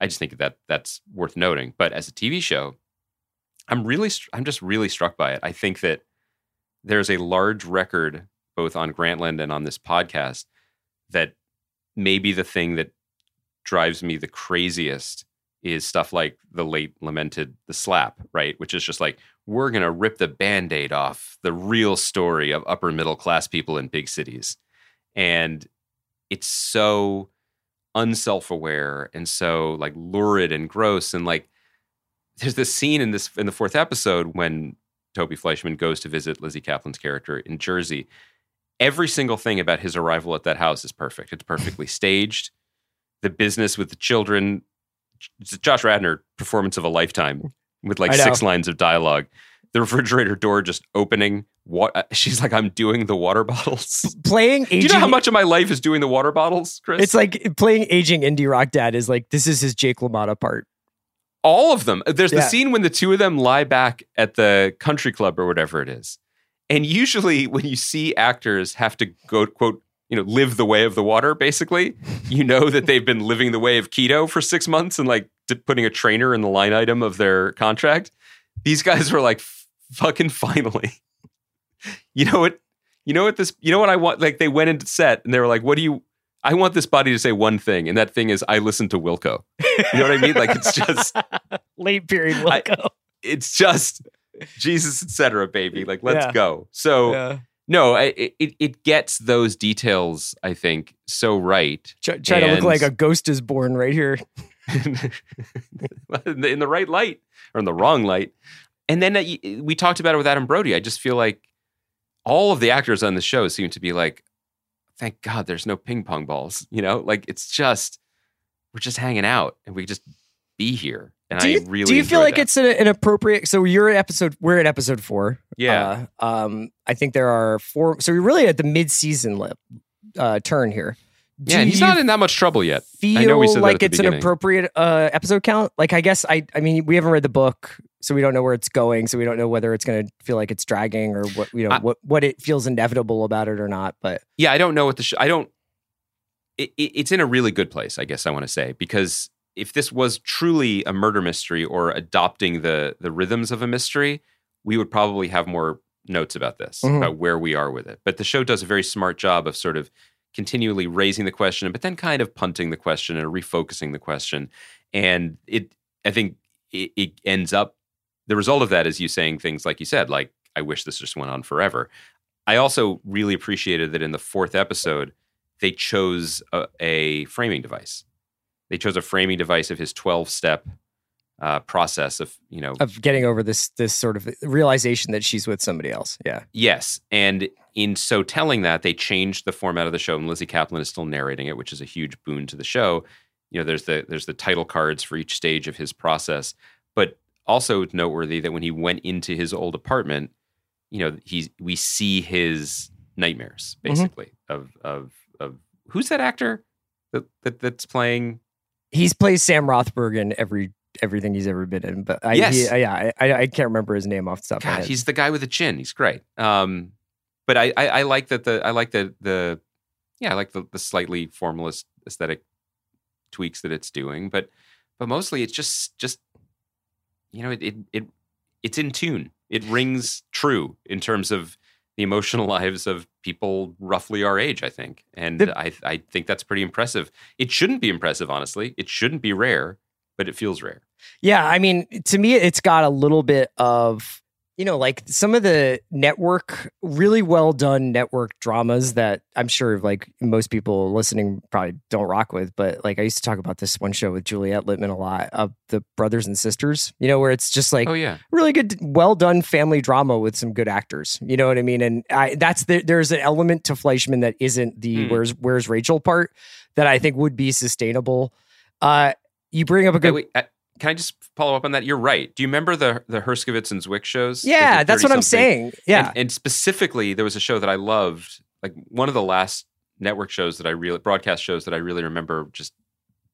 I just think that that's worth noting. But as a TV show, I'm just really struck by it. I think that there's a large record, both on Grantland and on this podcast, that maybe the thing that drives me the craziest is stuff like the late lamented The Slap, right? Which is just like, we're going to rip the Band-Aid off the real story of upper middle class people in big cities. And it's so unself-aware and so like lurid and gross. And like, there's this scene in the fourth episode when Toby Fleischman goes to visit Lizzie Kaplan's character in Jersey. Every single thing about his arrival at that house is perfect. It's perfectly staged. The business with the children, Josh Radnor, performance of a lifetime with like 6 lines of dialogue. The refrigerator door just opening. She's like, I'm doing the water bottles. Do you know how much of my life is doing the water bottles, Chris? It's like playing aging indie rock dad is like, this is his Jake LaMotta part. All of them. There's the scene when the two of them lie back at the country club or whatever it is. And usually when you see actors have to go, quote, you know, live the way of the water, basically, you know that they've been living the way of keto for 6 months and like putting a trainer in the line item of their contract. These guys were like, fucking finally, you know what I want? Like, they went into set and they were like, I want this body to say one thing. And that thing is, I listen to Wilco. You know what I mean? Like, it's just late period Wilco. It's just Jesus, etc., baby. Like, let's go. So no, it gets those details, I think, so right. Try to look like a Ghost Is Born right here. In the right light, or in the wrong light. And then we talked about it with Adam Brody. I just feel like all of the actors on the show seem to be like, thank God there's no ping pong balls. You know, like, it's just, we're just hanging out and we just be here. And do you feel like it's an appropriate? So we're at episode 4. Yeah. I think there are 4. So we're really at the mid-season turn here. Yeah, and he's not in that much trouble yet. I know we said like that at it's the an appropriate episode count. Like, I guess I mean, we haven't read the book, so we don't know where it's going. So we don't know whether it's going to feel like it's dragging or what what it feels inevitable about it or not. But yeah, I don't know what the I don't. It's in a really good place, I guess I want to say, because if this was truly a murder mystery or adopting the rhythms of a mystery, we would probably have more notes about this, about where we are with it. But the show does a very smart job of sort of continually raising the question, but then kind of punting the question and refocusing the question. And I think it ends up, the result of that is you saying things like you said, like, I wish this just went on forever. I also really appreciated that in the 4th episode, they chose a framing device. They chose a framing device of his 12-step process of, you know, of getting over this sort of realization that she's with somebody else. Yeah. Yes. And in so telling that, they changed the format of the show, and Lizzie Kaplan is still narrating it, which is a huge boon to the show. You know, there's the title cards for each stage of his process, but also noteworthy that when he went into his old apartment, you know, we see his nightmares basically of who's that actor that's playing? He's plays Sam Rothberg in everything he's ever been in, but I can't remember his name off the top of my head. He's the guy with the chin. He's great. But I like that I like the slightly formalist aesthetic tweaks that it's doing, but mostly it's just you know it's in tune. It rings true in terms of the emotional lives of people roughly our age, I think, and I think that's pretty impressive. It shouldn't be impressive, honestly. It shouldn't be rare, but it feels rare. Yeah, I mean, to me, it's got a little bit of, you know, like some of the really well done network dramas that I'm sure like most people listening probably don't rock with. But like I used to talk about this one show with Juliette Littman a lot of the Brothers and Sisters, you know, where it's just like, really good, well done family drama with some good actors. You know what I mean? And there's an element to Fleischman that isn't the where's Rachel part that I think would be sustainable. You bring up a good... Can I just follow up on that? You're right. Do you remember the Herskovitz and Zwick shows? Yeah, that's what I'm saying. Yeah. And specifically, there was a show that I loved, like one of the last network shows that broadcast shows that I really remember just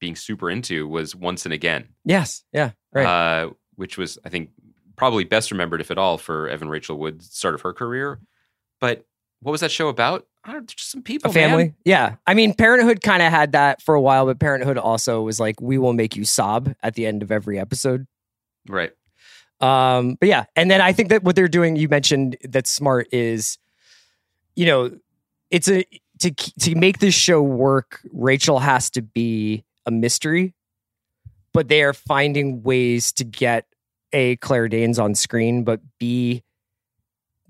being super into was Once and Again. Yes. Yeah. Right. Which was, I think, probably best remembered, if at all, for Evan Rachel Wood's start of her career. But what was that show about? I don't know, just some people, a family, man. Yeah. I mean, Parenthood kind of had that for a while, but Parenthood also was like, we will make you sob at the end of every episode, right? But yeah, and then I think that what they're doing, you mentioned that's smart, is, you know, it's to make this show work, Rachel has to be a mystery, but they are finding ways to get A, Claire Danes on screen, but B,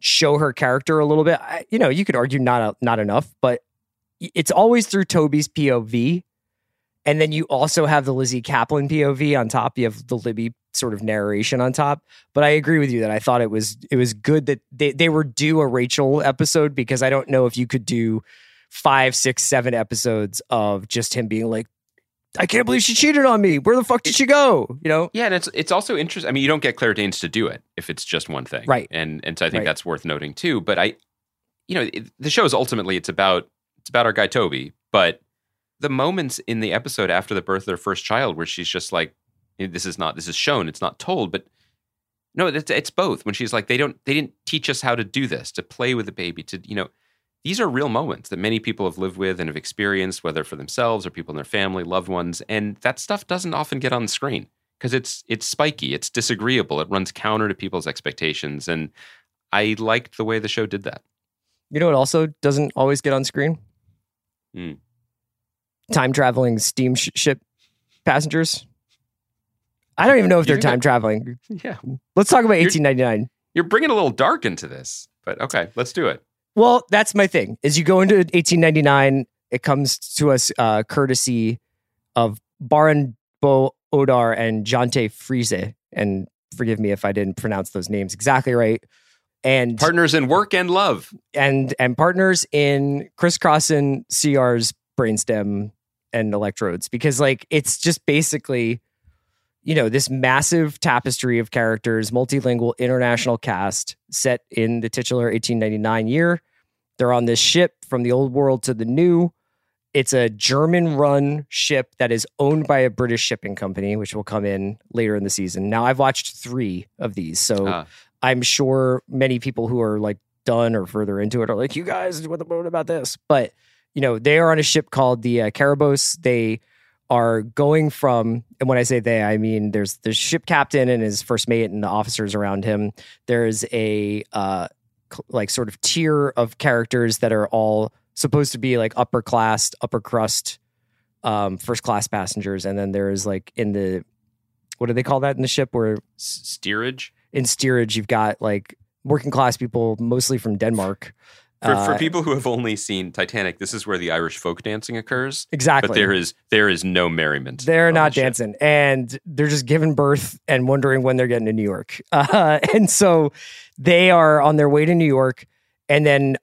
show her character a little bit. You know, you could argue not enough, but it's always through Toby's POV, and then you also have the Lizzie Kaplan POV on top. You have the Libby sort of narration on top. But I agree with you that I thought it was good that they were due a Rachel episode, because I don't know if you could do 5, 6, 7 episodes of just him being like, I can't believe she cheated on me. Where the fuck did she go? You know? Yeah, and it's also interesting. I mean, you don't get Claire Danes to do it if it's just one thing. Right. And so I think that's worth noting too. But the show is ultimately, it's about our guy Toby, but the moments in the episode after the birth of their first child where she's just like, this is shown, it's not told, but no, it's both. When she's like, they didn't teach us how to do this, to play with the baby, to, you know, these are real moments that many people have lived with and have experienced, whether for themselves or people in their family, loved ones. And that stuff doesn't often get on the screen because it's spiky, it's disagreeable, it runs counter to people's expectations. And I liked the way the show did that. You know what also doesn't always get on screen? Time-traveling steamship passengers. I don't even know if they're time-traveling. Yeah. Let's talk about 1899. You're bringing a little dark into this, but okay, let's do it. Well, that's my thing. As you go into 1899, it comes to us courtesy of Baron Bo Odar and Jante Friese. And forgive me if I didn't pronounce those names exactly right. And partners in work and love. And partners in crisscrossing CR's brainstem and electrodes. Because like it's just basically you know, this massive tapestry of characters, multilingual international cast set in the titular 1899 year. They're on this ship from the old world to the new. It's a German-run ship that is owned by a British shipping company, which will come in later in the season. Now, I've watched 3 of these, so I'm sure many people who are like done or further into it are like, you guys, what about this? But, you know, they are on a ship called the Karabos. They are going from, and when I say they, I mean there's the ship captain and his first mate and the officers around him. There is a like sort of tier of characters that are all supposed to be like upper class, upper crust, first class passengers. And then there is like in the, what do they call that in the ship? Where steerage? In steerage, you've got like working class people, mostly from Denmark. For people who have only seen Titanic, this is where the Irish folk dancing occurs. Exactly. But there is no merriment. They're not dancing. And they're just giving birth and wondering when they're getting to New York. And so they are on their way to New York. And then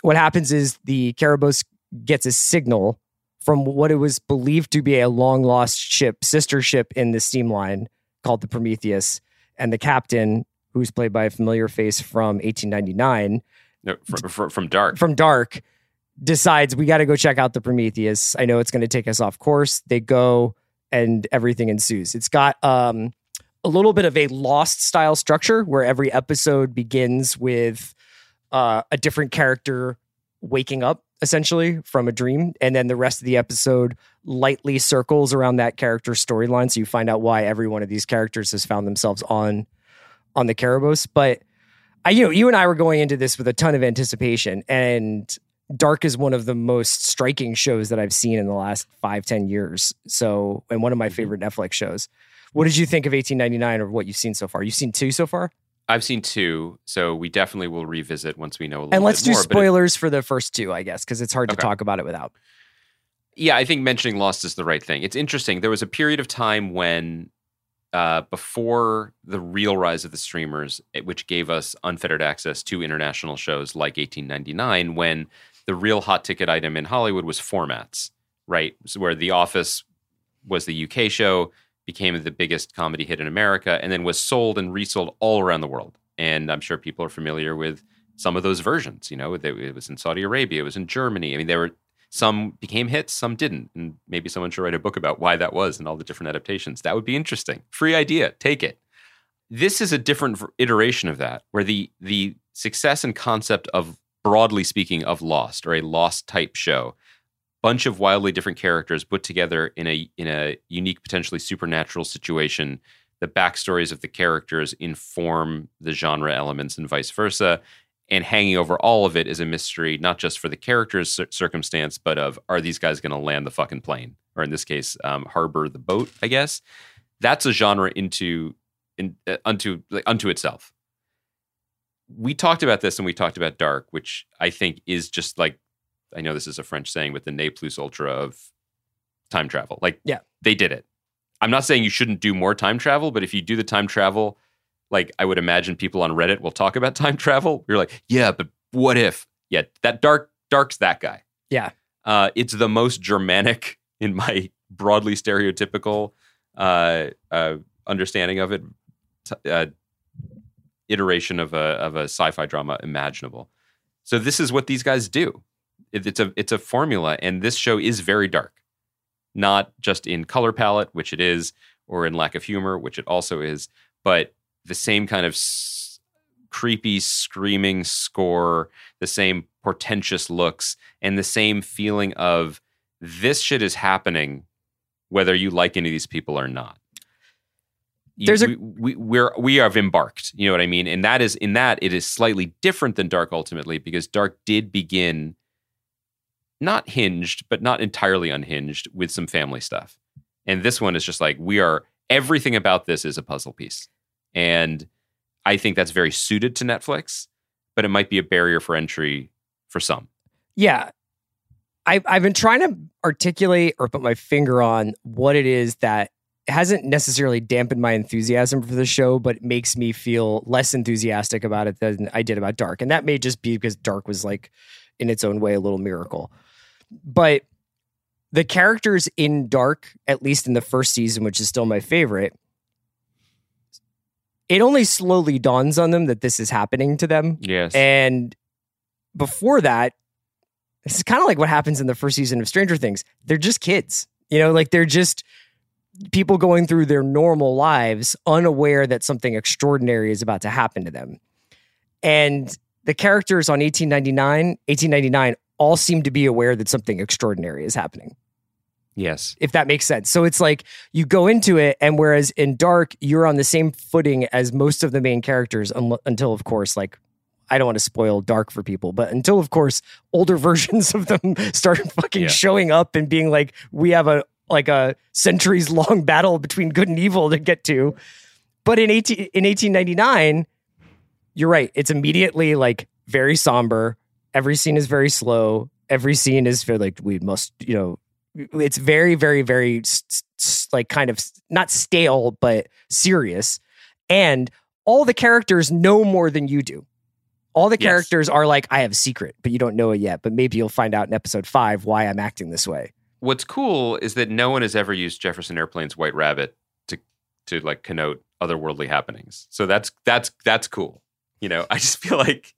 what happens is the Karabos gets a signal from what it was believed to be a long-lost ship, sister ship in the steam line called the Prometheus. And the captain, who's played by a familiar face from 1899... No, from Dark decides we got to go check out the Prometheus. I know it's going to take us off course. They go and everything ensues. It's got a little bit of a Lost style structure where every episode begins with a different character waking up essentially from a dream. And then the rest of the episode lightly circles around that character's storyline. So you find out why every one of these characters has found themselves on the Karabos. But you and I were going into this with a ton of anticipation, and Dark is one of the most striking shows that I've seen in the last 5-10 years. So, and one of my favorite Netflix shows. What did you think of 1899 or what you've seen so far? You've seen 2 so far? I've seen 2, so we definitely will revisit once we know a little bit more. And let's do spoilers for the first 2, I guess, because it's hard to talk about it without. Yeah, I think mentioning Lost is the right thing. It's interesting. There was a period of time when before the real rise of the streamers, which gave us unfettered access to international shows like 1899, when the real hot ticket item in Hollywood was formats, right? So where The Office was the UK show, became the biggest comedy hit in America, and then was sold and resold all around the world. And I'm sure people are familiar with some of those versions. You know, it was in Saudi Arabia, it was in Germany. I mean, some became hits, some didn't. And maybe someone should write a book about why that was and all the different adaptations. That would be interesting. Free idea. Take it. This is a different iteration of that, where the success and concept of, broadly speaking, of Lost, or a Lost-type show, bunch of wildly different characters put together in a unique, potentially supernatural situation. The backstories of the characters inform the genre elements and vice versa. And hanging over all of it is a mystery, not just for the character's circumstance, but of, are these guys going to land the fucking plane? Or in this case, harbor the boat, I guess. That's a genre unto itself. We talked about this and we talked about Dark, which I think is just like, I know this is a French saying, but the ne plus ultra of time travel. Like, yeah, they did it. I'm not saying you shouldn't do more time travel, but if you do the time travel... Like, I would imagine people on Reddit will talk about time travel. You're like, yeah, but what if? Yeah, that Dark's that guy. Yeah. It's the most Germanic, in my broadly stereotypical understanding of it, iteration of a sci-fi drama imaginable. So this is what these guys do. It's a formula, and this show is very dark. Not just in color palette, which it is, or in lack of humor, which it also is, but the same kind of creepy, screaming score, the same portentous looks, and the same feeling of this shit is happening whether you like any of these people or not. We have embarked, you know what I mean? And that is, in that, it is slightly different than Dark ultimately, because Dark did begin, not hinged, but not entirely unhinged, with some family stuff. And this one is just like, everything about this is a puzzle piece. And I think that's very suited to Netflix, but it might be a barrier for entry for some. Yeah. I've been trying to articulate or put my finger on what it is that hasn't necessarily dampened my enthusiasm for the show, but it makes me feel less enthusiastic about it than I did about Dark. And that may just be because Dark was like, in its own way, a little miracle. But the characters in Dark, at least in the first season, which is still my favorite, it only slowly dawns on them that this is happening to them. Yes. And before that, this is kind of like what happens in the first season of Stranger Things. They're just kids, you know, like they're just people going through their normal lives, unaware that something extraordinary is about to happen to them. And the characters on 1899 all seem to be aware that something extraordinary is happening. Yes. If that makes sense. So it's like you go into it, and whereas in Dark, you're on the same footing as most of the main characters until, of course, like, I don't want to spoil Dark for people, but until, of course, older versions of them start fucking showing up and being like, we have a centuries-long battle between good and evil to get to. But in 1899, you're right. It's immediately like very somber. Every scene is very slow. Every scene is very, like, we must, you know, it's very, very, very like kind of not stale, but serious. And all the characters know more than you do. All the characters are like, I have a secret, but you don't know it yet. But maybe you'll find out in episode 5 why I'm acting this way. What's cool is that no one has ever used Jefferson Airplane's White Rabbit to like connote otherworldly happenings. So that's cool. You know, I just feel like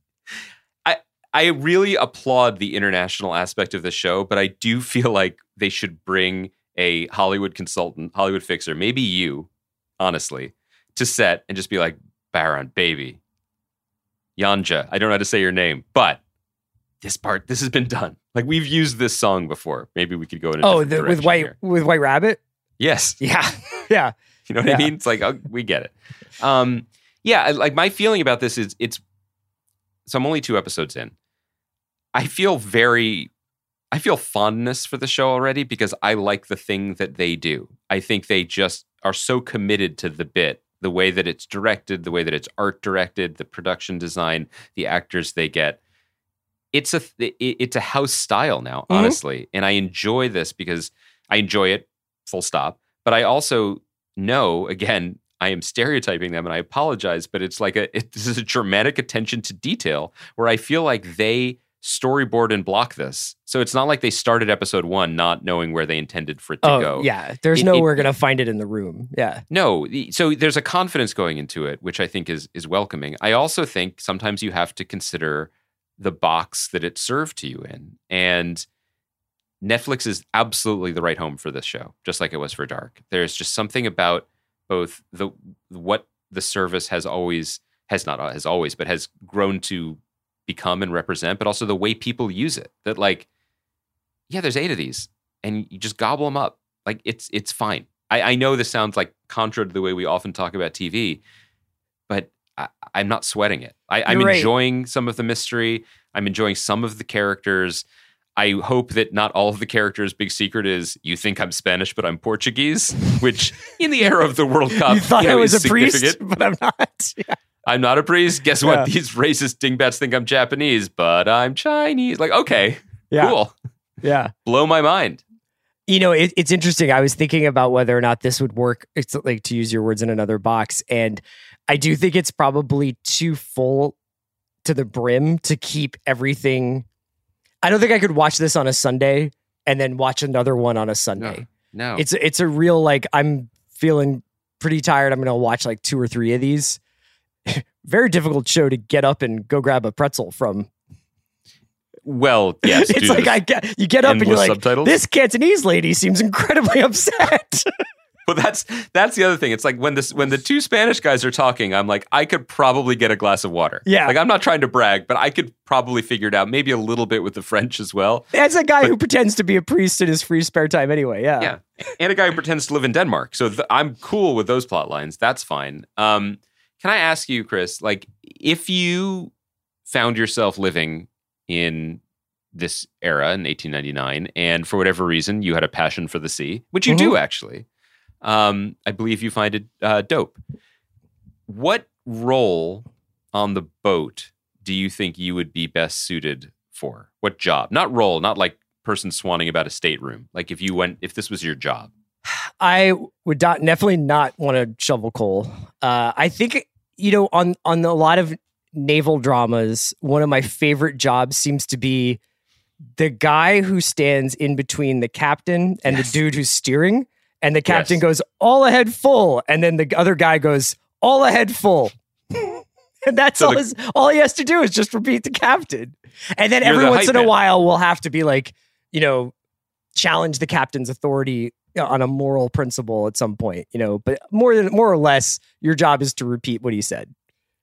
I really applaud the international aspect of the show, but I do feel like they should bring a Hollywood consultant, Hollywood fixer, maybe you, honestly, to set and just be like, Baron, baby, Yanja, I don't know how to say your name, but this has been done. Like, we've used this song before. Maybe we could go in a different direction with White Rabbit? Yes. Yeah. Yeah. You know what I mean? It's like, we get it. Like, my feeling about this is so I'm only 2 episodes in. I feel fondness for the show already because I like the thing that they do. I think they just are so committed to the bit, the way that it's directed, the way that it's art directed, the production design, the actors they get. It's a house style now, honestly. Mm-hmm. And I enjoy this because I enjoy it, full stop. But I also know, again, I am stereotyping them, and I apologize, but it's like this is a dramatic attention to detail where I feel like they storyboard and block this. So it's not like they started episode 1 not knowing where they intended for it to go. Yeah, we're going to find it in the room. Yeah. No, so there's a confidence going into it, which I think is welcoming. I also think sometimes you have to consider the box that it's served to you in. And Netflix is absolutely the right home for this show, just like it was for Dark. There's just something about both what the service has grown to become and represent, but also the way people use it. That like, yeah, there's 8 of these, and you just gobble them up. Like it's fine. I know this sounds like contra to the way we often talk about TV, but I'm not sweating it. I'm enjoying some of the mystery. I'm enjoying some of the characters. I hope that not all of the characters' big secret is, you think I'm Spanish, but I'm Portuguese, which in the era of the World Cup, you thought I was a priest, but I'm not. Yeah. I'm not a priest. Guess what? These racist dingbats think I'm Japanese, but I'm Chinese. Like, okay, cool. Yeah. Blow my mind. You know, it's interesting. I was thinking about whether or not this would work. It's like, to use your words, in another box. And I do think it's probably too full to the brim to keep everything. I don't think I could watch this on a Sunday and then watch another one on a Sunday. No. It's a real, like, I'm feeling pretty tired. I'm going to watch like 2 or 3 of these. Very difficult show to get up and go grab a pretzel from. Well, yes. It's like, you get up and you're like, subtitles? This Cantonese lady seems incredibly upset. Well, that's the other thing. It's like when the 2 Spanish guys are talking, I'm like, I could probably get a glass of water. Yeah. Like, I'm not trying to brag, but I could probably figure it out. Maybe a little bit with the French as well. That's a guy who pretends to be a priest in his free spare time anyway. Yeah. Yeah. And a guy who pretends to live in Denmark. So I'm cool with those plot lines. That's fine. Can I ask you, Chris, like, if you found yourself living in this era in 1899, and for whatever reason, you had a passion for the sea, which you do actually. I believe you find it dope. What role on the boat do you think you would be best suited for? What job? Not role, not like person swanning about a stateroom. Like if this was your job. I would definitely not want to shovel coal. I think, you know, on a lot of naval dramas, one of my favorite jobs seems to be the guy who stands in between the captain and the dude who's steering, and the captain goes all ahead full, and then the other guy goes all ahead full. And that's so all he has to do is just repeat the captain. And then every once in a while, we'll have to be like, you know, challenge the captain's authority on a moral principle at some point, you know, but more or less, your job is to repeat what he said.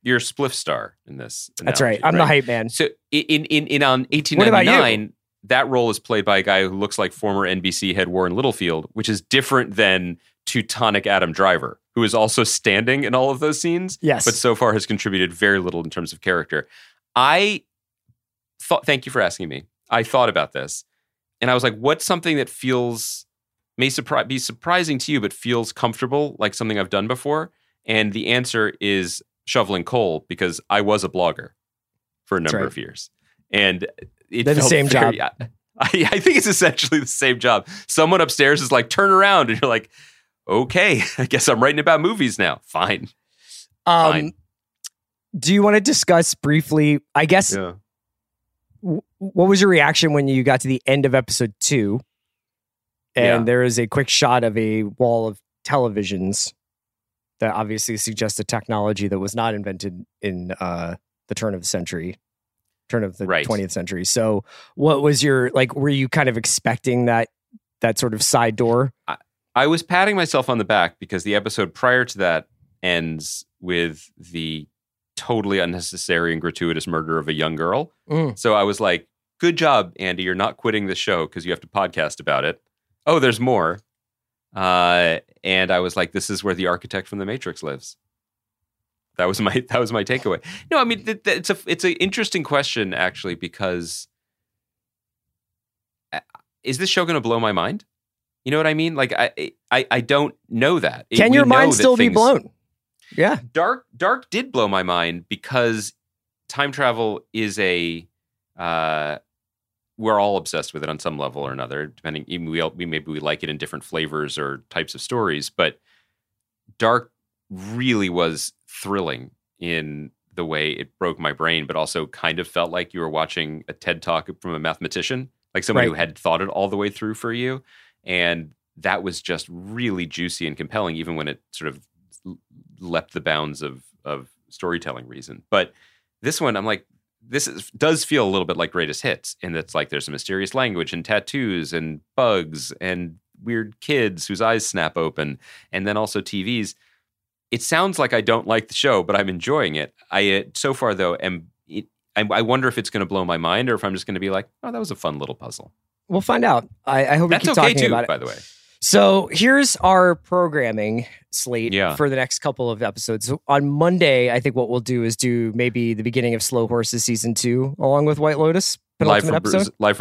You're a spliff star in this analogy. That's right. I'm the hype man. So on 1899, that role is played by a guy who looks like former NBC head Warren Littlefield, which is different than Teutonic Adam Driver, who is also standing in all of those scenes, but so far has contributed very little in terms of character. I thought, thank you for asking me. I thought about this, and I was like, what's something that may be surprising to you, but feels comfortable, like something I've done before? And the answer is shoveling coal, because I was a blogger for a number of years. And it's the same job. I think it's essentially the same job. Someone upstairs is like, turn around, and you're like, okay, I guess I'm writing about movies now. Fine. Do you want to discuss briefly, I guess, what was your reaction when you got to the end of episode 2? And there is a quick shot of a wall of televisions that obviously suggests a technology that was not invented in the turn of the 20th century. So what was your, like, were you kind of expecting that sort of side door? I was patting myself on the back because the episode prior to that ends with the totally unnecessary and gratuitous murder of a young girl. So I was like, good job, Andy. You're not quitting the show because you have to podcast about it. Oh, there's more. And I was like, this is where the architect from The Matrix lives. That was my takeaway. No, I mean, it's an interesting question, actually, because is this show going to blow my mind? You know what I mean? Like, I don't know that. Can your mind still be blown? Yeah. Dark did blow my mind because time travel is we're all obsessed with it on some level or another, depending, even we like it in different flavors or types of stories, but Dark really was thrilling in the way it broke my brain, but also kind of felt like you were watching a TED Talk from a mathematician, like someone who had thought it all the way through for you. And that was just really juicy and compelling, even when it sort of leapt the bounds of storytelling reason. But this one, I'm like, this does feel a little bit like Greatest Hits, and it's like there's a mysterious language and tattoos and bugs and weird kids whose eyes snap open, and then also TVs. It sounds like I don't like the show, but I'm enjoying it. So far, though, I wonder if it's going to blow my mind or if I'm just going to be like, oh, that was a fun little puzzle. We'll find out. I hope we keep talking about it. By the way. So here's our programming slate for the next couple of episodes. So on Monday, I think what we'll do is do maybe the beginning of Slow Horses Season 2 along with White Lotus. Live from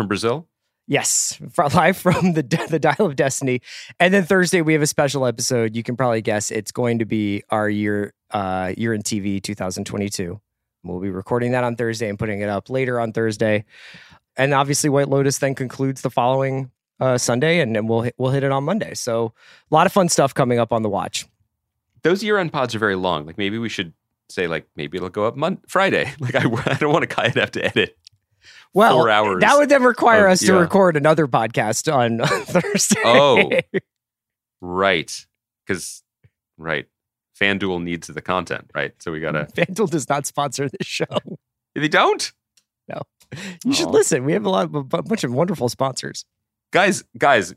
Brazil? Yes. Live from the Dial of Destiny. And then Thursday, we have a special episode. You can probably guess it's going to be our year in TV 2022. We'll be recording that on Thursday and putting it up later on Thursday. And obviously, White Lotus then concludes the following Sunday, and then we'll hit it on Monday. So a lot of fun stuff coming up on The Watch. Those year-end pods are very long. Like maybe we should say like maybe it'll go up Friday. Like I don't want to kind of have to edit. Well, 4 hours. That would then require us to record another podcast on Thursday. Oh, right. Because FanDuel needs the content, right? So we gotta. FanDuel does not sponsor this show. They don't. No, you should listen. We have a bunch of wonderful sponsors. Guys,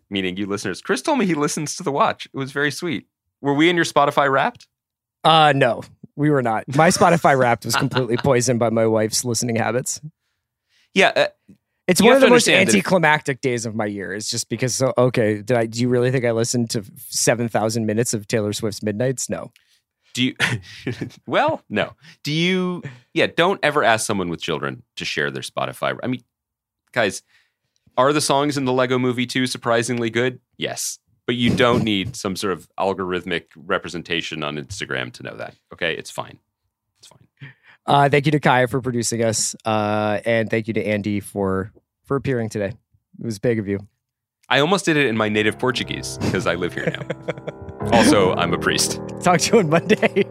meaning you listeners, Chris told me he listens to The Watch. It was very sweet. Were we in your Spotify Wrapped? No, we were not. My Spotify Wrapped was completely poisoned by my wife's listening habits. Yeah. It's one of the most anticlimactic days of my year. It's just because, do you really think I listened to 7,000 minutes of Taylor Swift's Midnights? No. Do you? Well, no. Do you? Yeah, don't ever ask someone with children to share their Spotify. I mean, guys... Are the songs in the Lego Movie 2 surprisingly good? Yes. But you don't need some sort of algorithmic representation on Instagram to know that. Okay? It's fine. It's fine. Thank you to Kaya for producing us. And thank you to Andy for appearing today. It was big of you. I almost did it in my native Portuguese because I live here now. Also, I'm a priest. Talk to you on Monday.